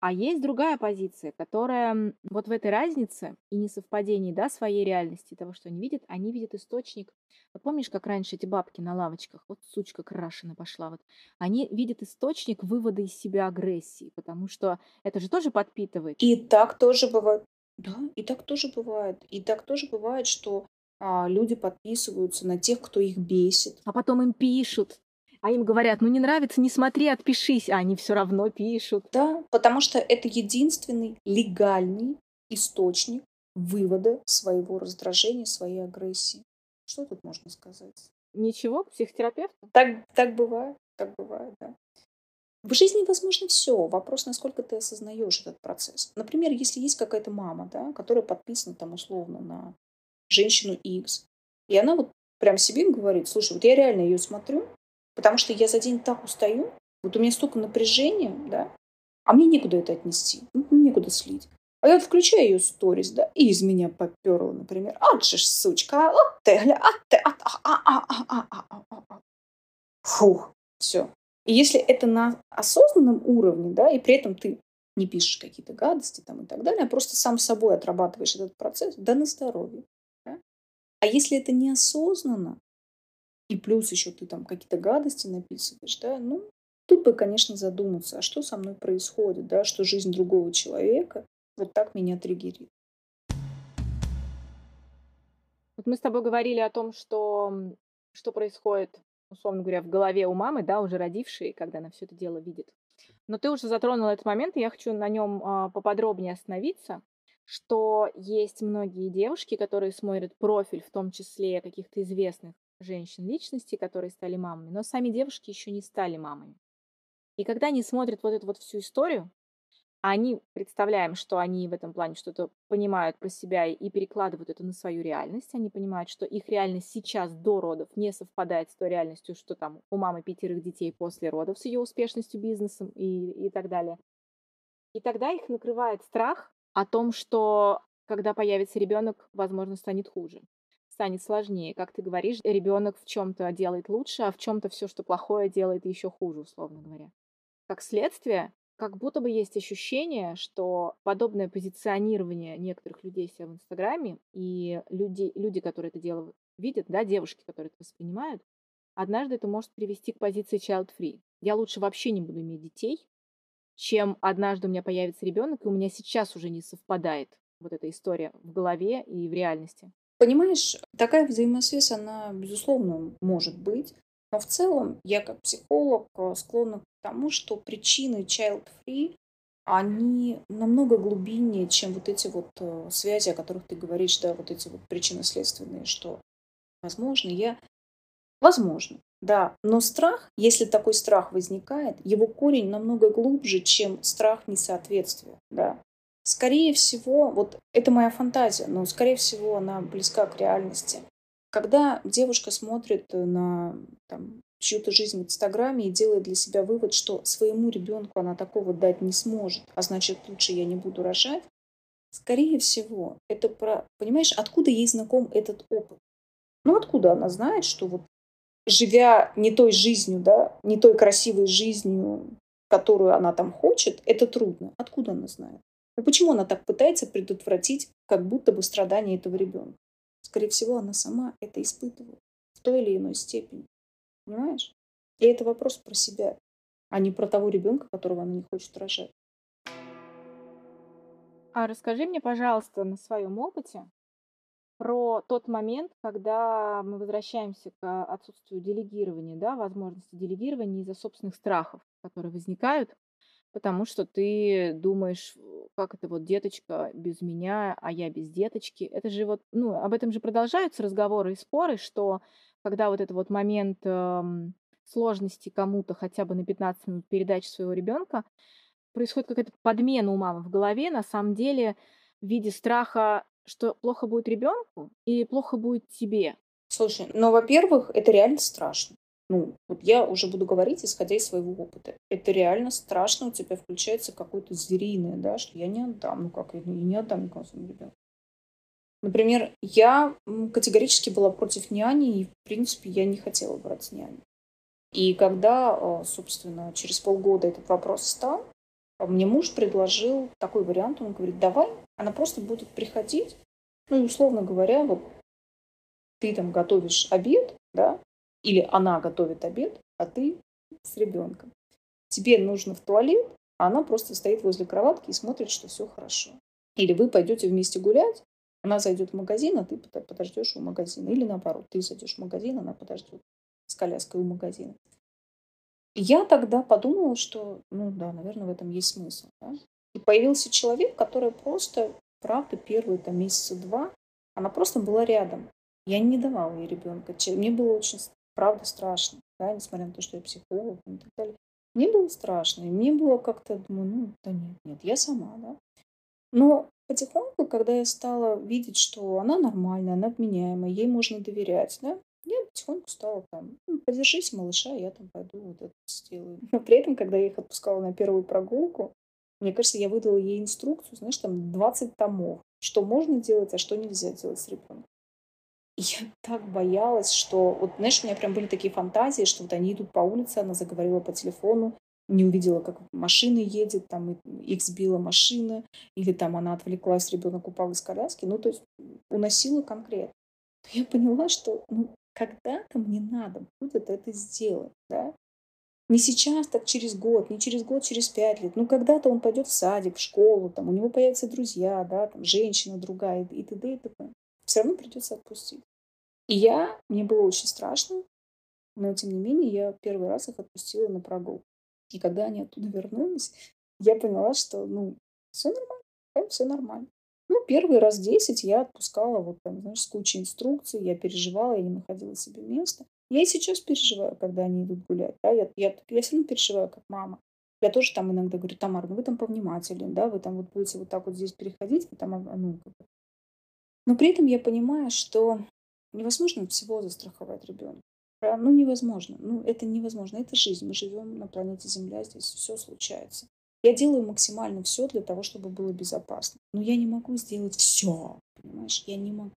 А есть другая позиция, которая вот в этой разнице и несовпадении, да, своей реальности, того, что они видят, они видят источник. Вот помнишь, как раньше эти бабки на лавочках, вот сучка крашена пошла, вот. Они видят источник вывода из себя агрессии, потому что это же тоже подпитывает. И так тоже бывает. Да, и так тоже бывает. И так тоже бывает, что а, люди подписываются на тех, кто их бесит. А потом им пишут. А им говорят, ну не нравится, не смотри, отпишись. А они все равно пишут. Да, потому что это единственный легальный источник вывода своего раздражения, своей агрессии. Что тут можно сказать? Ничего, психотерапевт? Так, так бывает, так бывает, да. В жизни возможно все. Вопрос, насколько ты осознаешь этот процесс. Например, если есть какая-то мама, да, которая подписана там условно на женщину X, и она вот прям себе говорит, слушай, вот я реально ее смотрю, потому что я за день так устаю, вот у меня столько напряжения, да, а мне некуда это отнести, некуда слить. А я вот включаю ее сториз, да, и из меня попёрло, например, «От же ж, сучка, от ты, от ты, от а а а а а а а а». Фух, всё. И если это на осознанном уровне, да, и при этом ты не пишешь какие-то гадости там и так далее, а просто сам собой отрабатываешь этот процесс, да на здоровье. Да? А если это неосознанно, и плюс еще ты там какие-то гадости написываешь, да, ну, тут бы, конечно, задуматься, а что со мной происходит, да, что жизнь другого человека вот так меня триггерит. Вот мы с тобой говорили о том, что, что происходит, условно говоря, в голове у мамы, да, уже родившей, когда она все это дело видит. Но ты уже затронула этот момент, и я хочу на нем поподробнее остановиться. Что есть многие девушки, которые смотрят профиль, в том числе каких-то известных женщин-личностей, которые стали мамами, но сами девушки еще не стали мамами. И когда они смотрят вот эту вот всю историю, они, представляем, что они в этом плане что-то понимают про себя и перекладывают это на свою реальность, они понимают, что их реальность сейчас до родов не совпадает с той реальностью, что там у мамы пятерых детей после родов, с ее успешностью, бизнесом и, и так далее. И тогда их накрывает страх о том, что когда появится ребенок, возможно, станет хуже, станет сложнее. Как ты говоришь, ребенок в чем-то делает лучше, а в чем-то все, что плохое, делает еще хуже, условно говоря. Как следствие, как будто бы есть ощущение, что подобное позиционирование некоторых людей себя в Инстаграме и люди, люди, которые это дело видят, да, девушки, которые это воспринимают, однажды это может привести к позиции child-free. Я лучше вообще не буду иметь детей, чем однажды у меня появится ребенок, и у меня сейчас уже не совпадает вот эта история в голове и в реальности. Понимаешь, такая взаимосвязь, она, безусловно, может быть, но в целом я как психолог склонна к тому, что причины child-free, они намного глубиннее, чем вот эти вот связи, о которых ты говоришь, да, вот эти вот причинно-следственные, что, возможно, я... Возможно, да, но страх, если такой страх возникает, его корень намного глубже, чем страх несоответствия, да. Скорее всего, вот это моя фантазия, но, скорее всего, она близка к реальности. Когда девушка смотрит на там, чью-то жизнь в Инстаграме и делает для себя вывод, что своему ребенку она такого дать не сможет, а значит, лучше я не буду рожать, скорее всего, это про... Понимаешь, откуда ей знаком этот опыт? Ну, откуда она знает, что вот живя не той жизнью, да, не той красивой жизнью, которую она там хочет, это трудно. Откуда она знает? Ну, почему она так пытается предотвратить как будто бы страдания этого ребенка? Скорее всего, она сама это испытывала в той или иной степени. Понимаешь? И это вопрос про себя, а не про того ребенка, которого она не хочет рожать. А расскажи мне, пожалуйста, на своем опыте, про тот момент, когда мы возвращаемся к отсутствию делегирования, да, возможности делегирования из-за собственных страхов, которые возникают, потому что ты думаешь, как это вот деточка без меня, а я без деточки. Это же вот, ну, об этом же продолжаются разговоры и споры, что когда вот этот вот момент э, сложности кому-то хотя бы на пятнадцать минут передачи своего ребенка, происходит какая-то подмена у мамы в голове, на самом деле, в виде страха, что плохо будет ребенку и плохо будет тебе. Слушай, ну, во-первых, это реально страшно. Ну, вот я уже буду говорить, исходя из своего опыта. Это реально страшно, у тебя включается какое-то звериное, да, что я не отдам, ну как, я не отдам никому своему ребенку. Например, я категорически была против няни, и, в принципе, я не хотела брать няню. И когда, собственно, через полгода этот вопрос встал, мне муж предложил такой вариант, он говорит, давай, она просто будет приходить, ну и, условно говоря, вот ты там готовишь обед, да, или она готовит обед, а ты с ребенком. Тебе нужно в туалет, а она просто стоит возле кроватки и смотрит, что все хорошо. Или вы пойдете вместе гулять, она зайдет в магазин, а ты подождешь у магазина. Или наоборот, ты зайдешь в магазин, она подождет с коляской у магазина. Я тогда подумала, что, ну да, наверное, в этом есть смысл. Да? И появился человек, который просто, правда, первые там, месяца два, она просто была рядом. Я не давала ей ребенка. Мне было очень, правда, страшно. Да? Несмотря на то, что я психолог и так далее. Мне было страшно. И мне было как-то, думаю, ну да нет, нет, я сама. Да? Но потихоньку, когда я стала видеть, что она нормальная, она вменяемая, ей можно доверять, да? Я потихоньку стала там, ну, подержись, малыша, я там пойду вот это сделаю. Но при этом, когда я их отпускала на первую прогулку, мне кажется, я выдала ей инструкцию, знаешь, там двадцать томов, что можно делать, а что нельзя делать с ребенком. И я так боялась, что, вот, знаешь, у меня прям были такие фантазии, что вот они идут по улице, она заговорила по телефону, не увидела, как машина едет, там их сбила машина, или там она отвлеклась, ребенок упал из коляски, ну, то есть уносила конкретно. Но я поняла, что, ну, когда-то мне надо будет это сделать, да? Не сейчас, так через год, не через год, через пять лет. Ну, когда-то он пойдет в садик, в школу, там, у него появятся друзья, да, там, женщина другая и т.д. и т.п. Все равно придется отпустить. И я, мне было очень страшно, но, тем не менее, я первый раз их отпустила на прогулку. И когда они оттуда вернулись, я поняла, что, ну, все нормально, там все нормально. Ну, первый раз десять я отпускала вот там, знаешь, с кучей инструкций, я переживала, я не находила себе места. Я и сейчас переживаю, когда они идут гулять, да, я, я, я все равно переживаю, как мама. Я тоже там иногда говорю, Тамара, ну вы там повнимательнее, да, вы там вот будете вот так вот здесь переходить, вы там, ну, но при этом я понимаю, что невозможно всего застраховать ребенка. Ну, невозможно, ну, это невозможно, это жизнь, мы живем на планете Земля, здесь все случается. Я делаю максимально все для того, чтобы было безопасно. Но я не могу сделать все, понимаешь, я не могу.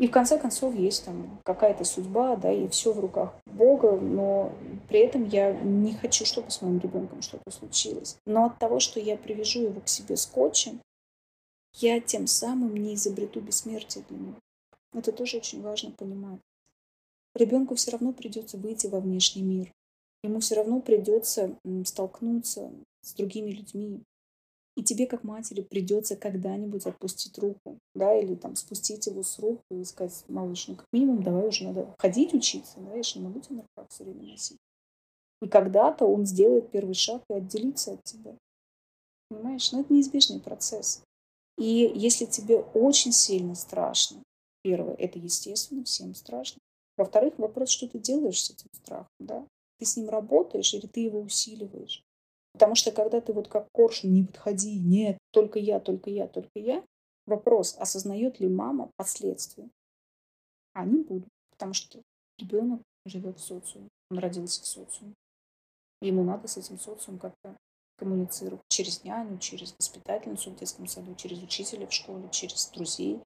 И в конце концов есть там какая-то судьба, да, и все в руках Бога, но при этом я не хочу, чтобы с моим ребенком что-то случилось. Но от того, что я привяжу его к себе скотчем, я тем самым не изобрету бессмертие для него. Это тоже очень важно понимать. Ребенку все равно придется выйти во внешний мир. Ему все равно придется столкнуться с другими людьми. И тебе, как матери, придется когда-нибудь отпустить руку, да, или там спустить его с рук и сказать, малыш, ну как минимум, давай уже надо ходить учиться, да, я же не могу тебя на руках все время носить. И когда-то он сделает первый шаг и отделится от тебя. Понимаешь, но это неизбежный процесс. И если тебе очень сильно страшно, первое, это естественно, всем страшно. Во-вторых, вопрос, что ты делаешь с этим страхом, да. Ты с ним работаешь или ты его усиливаешь? Потому что когда ты вот как коршун, не подходи, нет, только я, только я, только я, вопрос, осознает ли мама последствия? Они будут, потому что ребенок живет в социуме, он родился в социуме. Ему надо с этим социумом как-то коммуницировать через няню, через воспитательницу в детском саду, через учителя в школе, через друзей.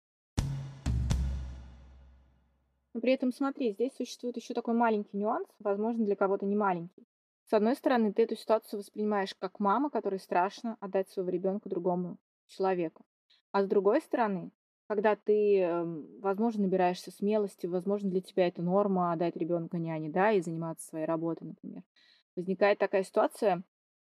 Но при этом, смотри, здесь существует еще такой маленький нюанс, возможно, для кого-то не маленький. С одной стороны, ты эту ситуацию воспринимаешь как мама, которой страшно отдать своего ребенка другому человеку. А с другой стороны, когда ты, возможно, набираешься смелости, возможно, для тебя это норма отдать ребенка няне, да, и заниматься своей работой, например, возникает такая ситуация,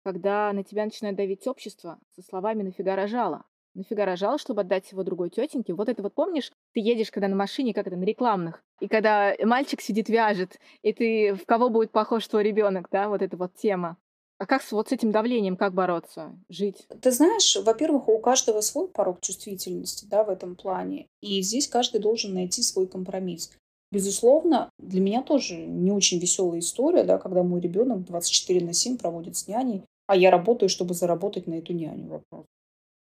когда на тебя начинает давить общество со словами «нафига рожала?». Нафига рожала, чтобы отдать его другой тетеньке? Вот это вот помнишь, ты едешь, когда на машине, как это, на рекламных, и когда мальчик сидит, вяжет, и ты в кого будет похож твой ребенок, да, вот эта вот тема. А как вот с этим давлением, как бороться, жить? Ты знаешь, во-первых, у каждого свой порог чувствительности, да, в этом плане, и здесь каждый должен найти свой компромисс. Безусловно, для меня тоже не очень веселая история, да, когда мой ребенок двадцать четыре на семь проводит с няней, а я работаю, чтобы заработать на эту няню, вопрос.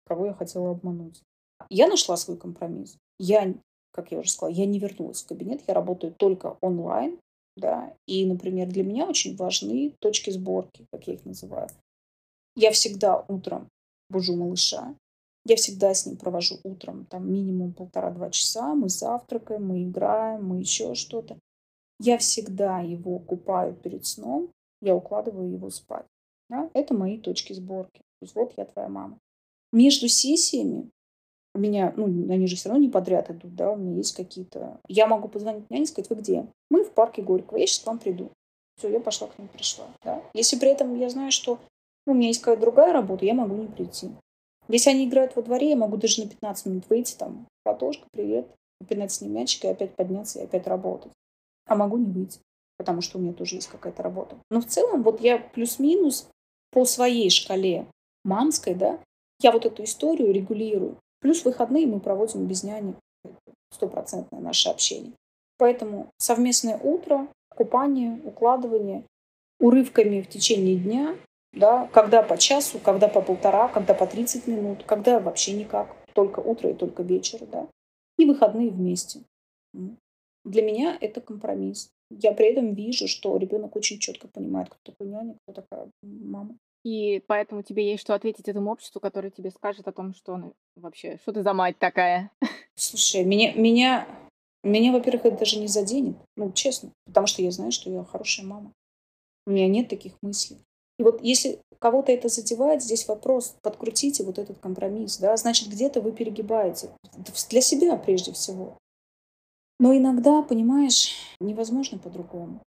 Кого я хотела обмануть. Я нашла свой компромисс. Я, как я уже сказала, я не вернулась в кабинет, я работаю только онлайн. да. И, например, для меня очень важны точки сборки, как я их называю. Я всегда утром бужу малыша. Я всегда с ним провожу утром там минимум полтора-два часа. Мы завтракаем, мы играем, мы еще что-то. Я всегда его купаю перед сном. Я укладываю его спать. Да? Это мои точки сборки. То есть вот я твоя мама. Между сессиями у меня, ну, они же все равно не подряд идут, да, у меня есть какие-то... Я могу позвонить няне и сказать: вы где? Мы в парке Горького, я сейчас к вам приду. Все, я пошла к ним, пришла. Да? Если при этом я знаю, что ну, у меня есть какая-то другая работа, я могу не прийти. Если они играют во дворе, я могу даже на пятнадцать минут выйти, там, Платошка, привет, попинать с ним мячик и опять подняться и опять работать. А могу не выйти, потому что у меня тоже есть какая-то работа. Но в целом вот я плюс-минус по своей шкале мамской, да, я вот эту историю регулирую. Плюс выходные мы проводим без няни, стопроцентное наше общение. Поэтому совместное утро, купание, укладывание, урывками в течение дня, да, когда по часу, когда по полтора, когда по тридцать минут, когда вообще никак, только утро и только вечер, да, и выходные вместе. Для меня это компромисс. Я при этом вижу, что ребенок очень четко понимает, кто такой няня, кто такая мама. И поэтому тебе есть что ответить этому обществу, которое тебе скажет о том, что он вообще, что ты за мать такая. Слушай, меня, меня, меня, во-первых, это даже не заденет, ну, честно, потому что я знаю, что я хорошая мама. У меня нет таких мыслей. И вот если кого-то это задевает, здесь вопрос, подкрутите вот этот компромисс, да, значит, где-то вы перегибаете. Для себя прежде всего. Но иногда, понимаешь, невозможно по-другому.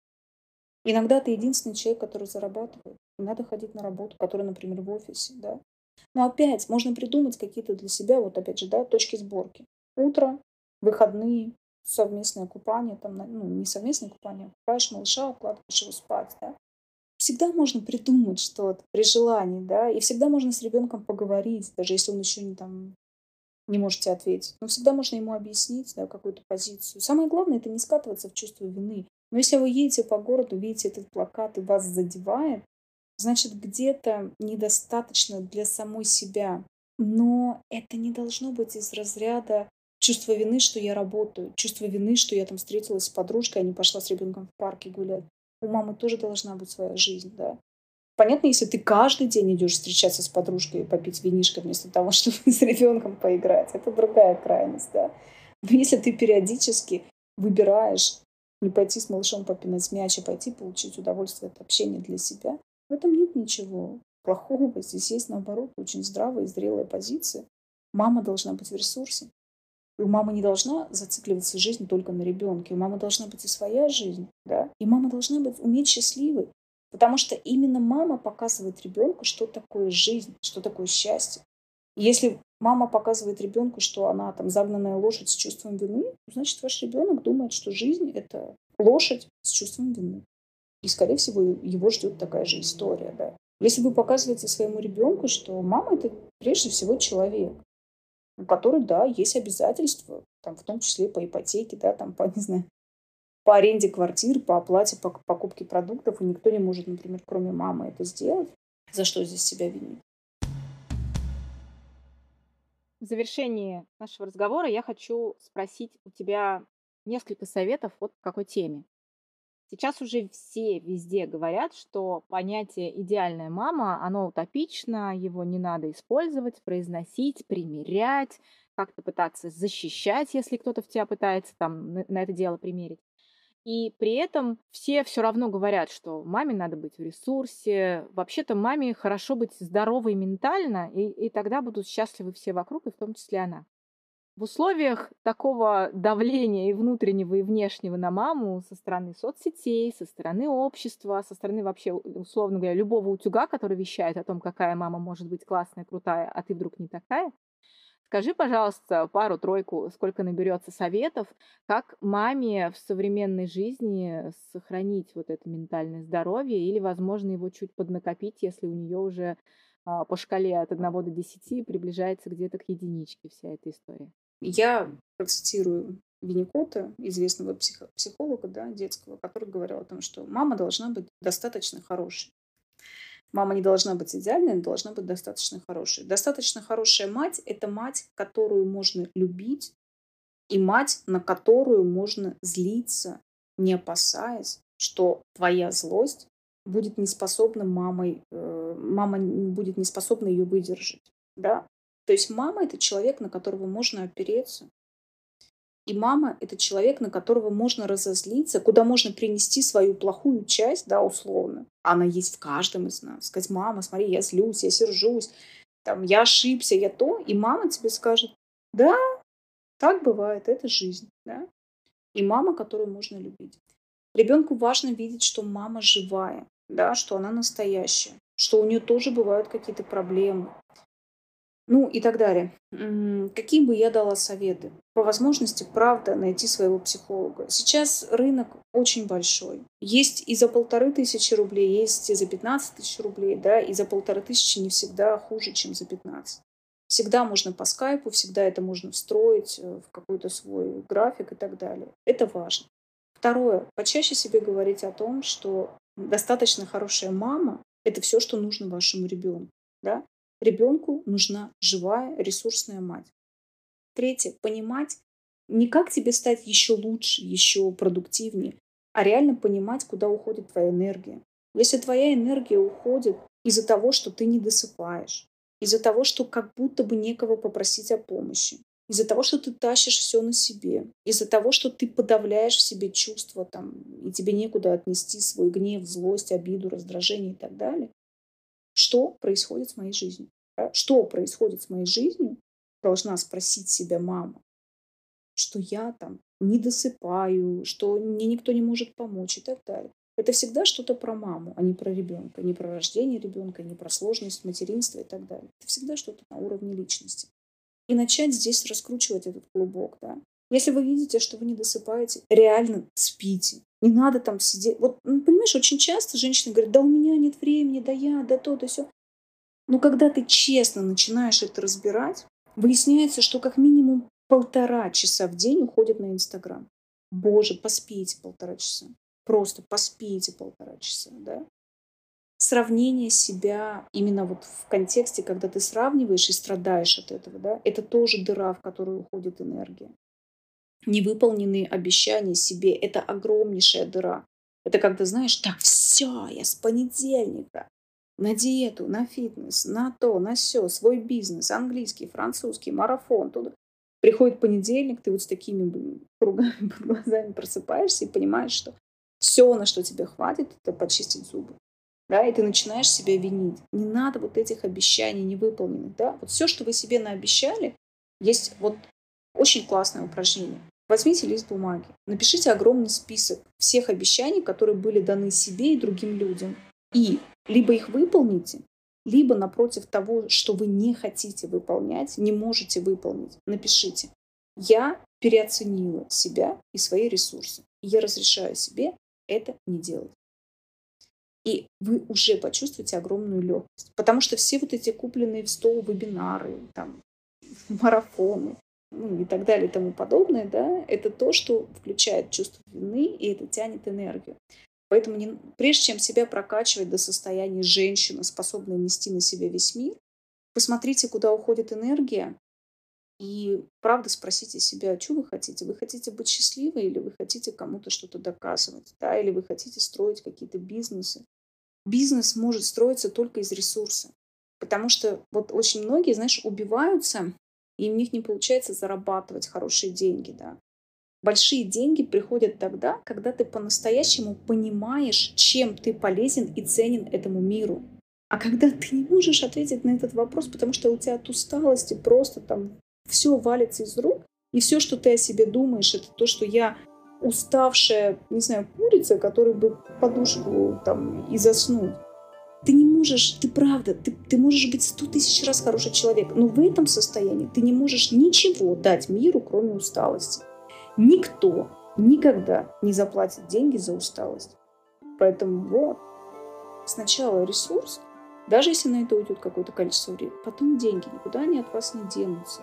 Иногда ты единственный человек, который зарабатывает. Надо ходить на работу, которая, например, в офисе, да. Но опять можно придумать какие-то для себя, вот опять же, да, точки сборки. Утро, выходные, совместное купание, там, ну, не совместное купание, купаешь малыша, укладываешь его спать, да. Всегда можно придумать что-то при желании, да, и всегда можно с ребенком поговорить, даже если он еще не там, не можете ответить. Но всегда можно ему объяснить, да, какую-то позицию. Самое главное, это не скатываться в чувство вины. Но если вы едете по городу, видите этот плакат и вас задевает, значит, где-то недостаточно для самой себя. Но это не должно быть из разряда чувства вины, что я работаю, чувства вины, что я там встретилась с подружкой, а не пошла с ребенком в парке гулять. У мамы тоже должна быть своя жизнь, да. Понятно, если ты каждый день идешь встречаться с подружкой и попить винишко вместо того, чтобы с ребенком поиграть. Это другая крайность, да. Но если ты периодически выбираешь не пойти с малышом попинать мяч, а пойти получить удовольствие от общения для себя, в этом нет ничего плохого. Здесь есть, наоборот, очень здравая и зрелая позиция. Мама должна быть в ресурсе. И у мамы не должна зацикливаться жизнь только на ребенке. У мамы должна быть и своя жизнь, да. И мама должна быть, уметь счастливой. Потому что именно мама показывает ребенку, что такое жизнь, что такое счастье. И если мама показывает ребенку, что она там загнанная лошадь с чувством вины, значит, ваш ребенок думает, что жизнь — это лошадь с чувством вины. И, скорее всего, его ждет такая же история. Да? Если вы показываете своему ребенку, что мама — это прежде всего человек, у которого, да, есть обязательства, там, в том числе по ипотеке, да, там, по, не знаю, по аренде квартир, по оплате, по покупке продуктов, и никто не может, например, кроме мамы это сделать, за что здесь себя винить? В завершении нашего разговора я хочу спросить у тебя несколько советов вот по какой теме. Сейчас уже все везде говорят, что понятие «идеальная мама», оно утопично, его не надо использовать, произносить, примерять, как-то пытаться защищать, если кто-то в тебя пытается там, на это дело примерить. И при этом все все равно говорят, что маме надо быть в ресурсе, вообще-то маме хорошо быть здоровой ментально, и, и тогда будут счастливы все вокруг, и в том числе она. В условиях такого давления и внутреннего, и внешнего на маму со стороны соцсетей, со стороны общества, со стороны вообще, условно говоря, любого утюга, который вещает о том, какая мама может быть классная, крутая, а ты вдруг не такая, скажи, пожалуйста, пару-тройку, сколько наберется советов, как маме в современной жизни сохранить вот это ментальное здоровье или, возможно, его чуть поднакопить, если у нее уже а, по шкале от одного до десяти приближается где-то к единичке вся эта история. Я процитирую Винникотта, известного психо- психолога, да, детского, который говорил о том, что мама должна быть достаточно хорошей. Мама не должна быть идеальной, она должна быть достаточно хорошей. Достаточно хорошая мать – это мать, которую можно любить, и мать, на которую можно злиться, не опасаясь, что твоя злость будет не способна мамой, э, мама будет не способна ее выдержать, да. То есть мама – это человек, на которого можно опереться. И мама – это человек, на которого можно разозлиться, куда можно принести свою плохую часть, да, условно. Она есть в каждом из нас. Сказать: мама, смотри, я злюсь, я сержусь, там, я ошибся, я то. И мама тебе скажет: да, так бывает, это жизнь, да. И мама, которую можно любить. Ребенку важно видеть, что мама живая, да, что она настоящая, что у нее тоже бывают какие-то проблемы. Ну и так далее. Какие бы я дала советы? По возможности, правда, найти своего психолога. Сейчас рынок очень большой. Есть и за полторы тысячи рублей, есть и за пятнадцать тысяч рублей, да, и за полторы тысячи не всегда хуже, чем за пятнадцать. Всегда можно по скайпу, всегда это можно встроить в какой-то свой график и так далее. Это важно. Второе. Почаще себе говорить о том, что достаточно хорошая мама – это все, что нужно вашему ребенку, да? Ребенку нужна живая, ресурсная мать. Третье. Понимать не как тебе стать еще лучше, еще продуктивнее, а реально понимать, куда уходит твоя энергия. Если твоя энергия уходит из-за того, что ты не досыпаешь, из-за того, что как будто бы некого попросить о помощи, из-за того, что ты тащишь все на себе, из-за того, что ты подавляешь в себе чувства, там, и тебе некуда отнести свой гнев, злость, обиду, раздражение и так далее, что происходит с моей жизнью? Что происходит с моей жизнью? Должна спросить себя мама, что я там не досыпаю, что мне никто не может помочь и так далее. Это всегда что-то про маму, а не про ребенка, не про рождение ребенка, не про сложность материнства и так далее. Это всегда что-то на уровне личности. И начать здесь раскручивать этот клубок, да. Если вы видите, что вы не досыпаете, реально спите. Не надо там сидеть. Вот, ну, понимаешь, очень часто женщины говорят: да у меня нет времени, да я, да то, да сё. Но когда ты честно начинаешь это разбирать, выясняется, что как минимум полтора часа в день уходит на Инстаграм. Боже, поспите полтора часа. Просто поспите полтора часа, да. Сравнение себя именно вот в контексте, когда ты сравниваешь и страдаешь от этого, да, это тоже дыра, в которую уходит энергия. Невыполненные обещания себе – это огромнейшая дыра. Это когда, знаешь, так, все, я с понедельника на диету, на фитнес, на то, на все, свой бизнес, английский, французский, марафон. Туда. Приходит понедельник, ты вот с такими, блин, кругами под глазами просыпаешься и понимаешь, что все, на что тебе хватит, это почистить зубы. Да, и ты начинаешь себя винить. Не надо вот этих обещаний невыполненных. Да? Вот все, что вы себе наобещали, есть вот очень классное упражнение. Возьмите лист бумаги, напишите огромный список всех обещаний, которые были даны себе и другим людям. И либо их выполните, либо напротив того, что вы не хотите выполнять, не можете выполнить, напишите: я переоценила себя и свои ресурсы. И я разрешаю себе это не делать. И вы уже почувствуете огромную легкость. Потому что все вот эти купленные в стол вебинары, там, марафоны, ну, и так далее, и тому подобное, да, это то, что включает чувство вины, и это тянет энергию. Поэтому не, прежде чем себя прокачивать до состояния женщины, способной нести на себе весь мир, посмотрите, куда уходит энергия, и правда спросите себя, что вы хотите. Вы хотите быть счастливой, или вы хотите кому-то что-то доказывать, да, или вы хотите строить какие-то бизнесы. Бизнес может строиться только из ресурса, потому что вот очень многие, знаешь, убиваются, и у них не получается зарабатывать хорошие деньги, да. Большие деньги приходят тогда, когда ты по-настоящему понимаешь, чем ты полезен и ценен этому миру. А когда ты не можешь ответить на этот вопрос, потому что у тебя от усталости просто там все валится из рук, и все, что ты о себе думаешь, это то, что я уставшая, не знаю, курица, которой бы подушку там и заснуть. Ты не можешь, ты правда, ты, ты можешь быть сто тысяч раз хороший человек, но в этом состоянии ты не можешь ничего дать миру, кроме усталости. Никто никогда не заплатит деньги за усталость. Поэтому вот, сначала ресурс, даже если на это уйдет какое-то количество времени, потом деньги, никуда они от вас не денутся.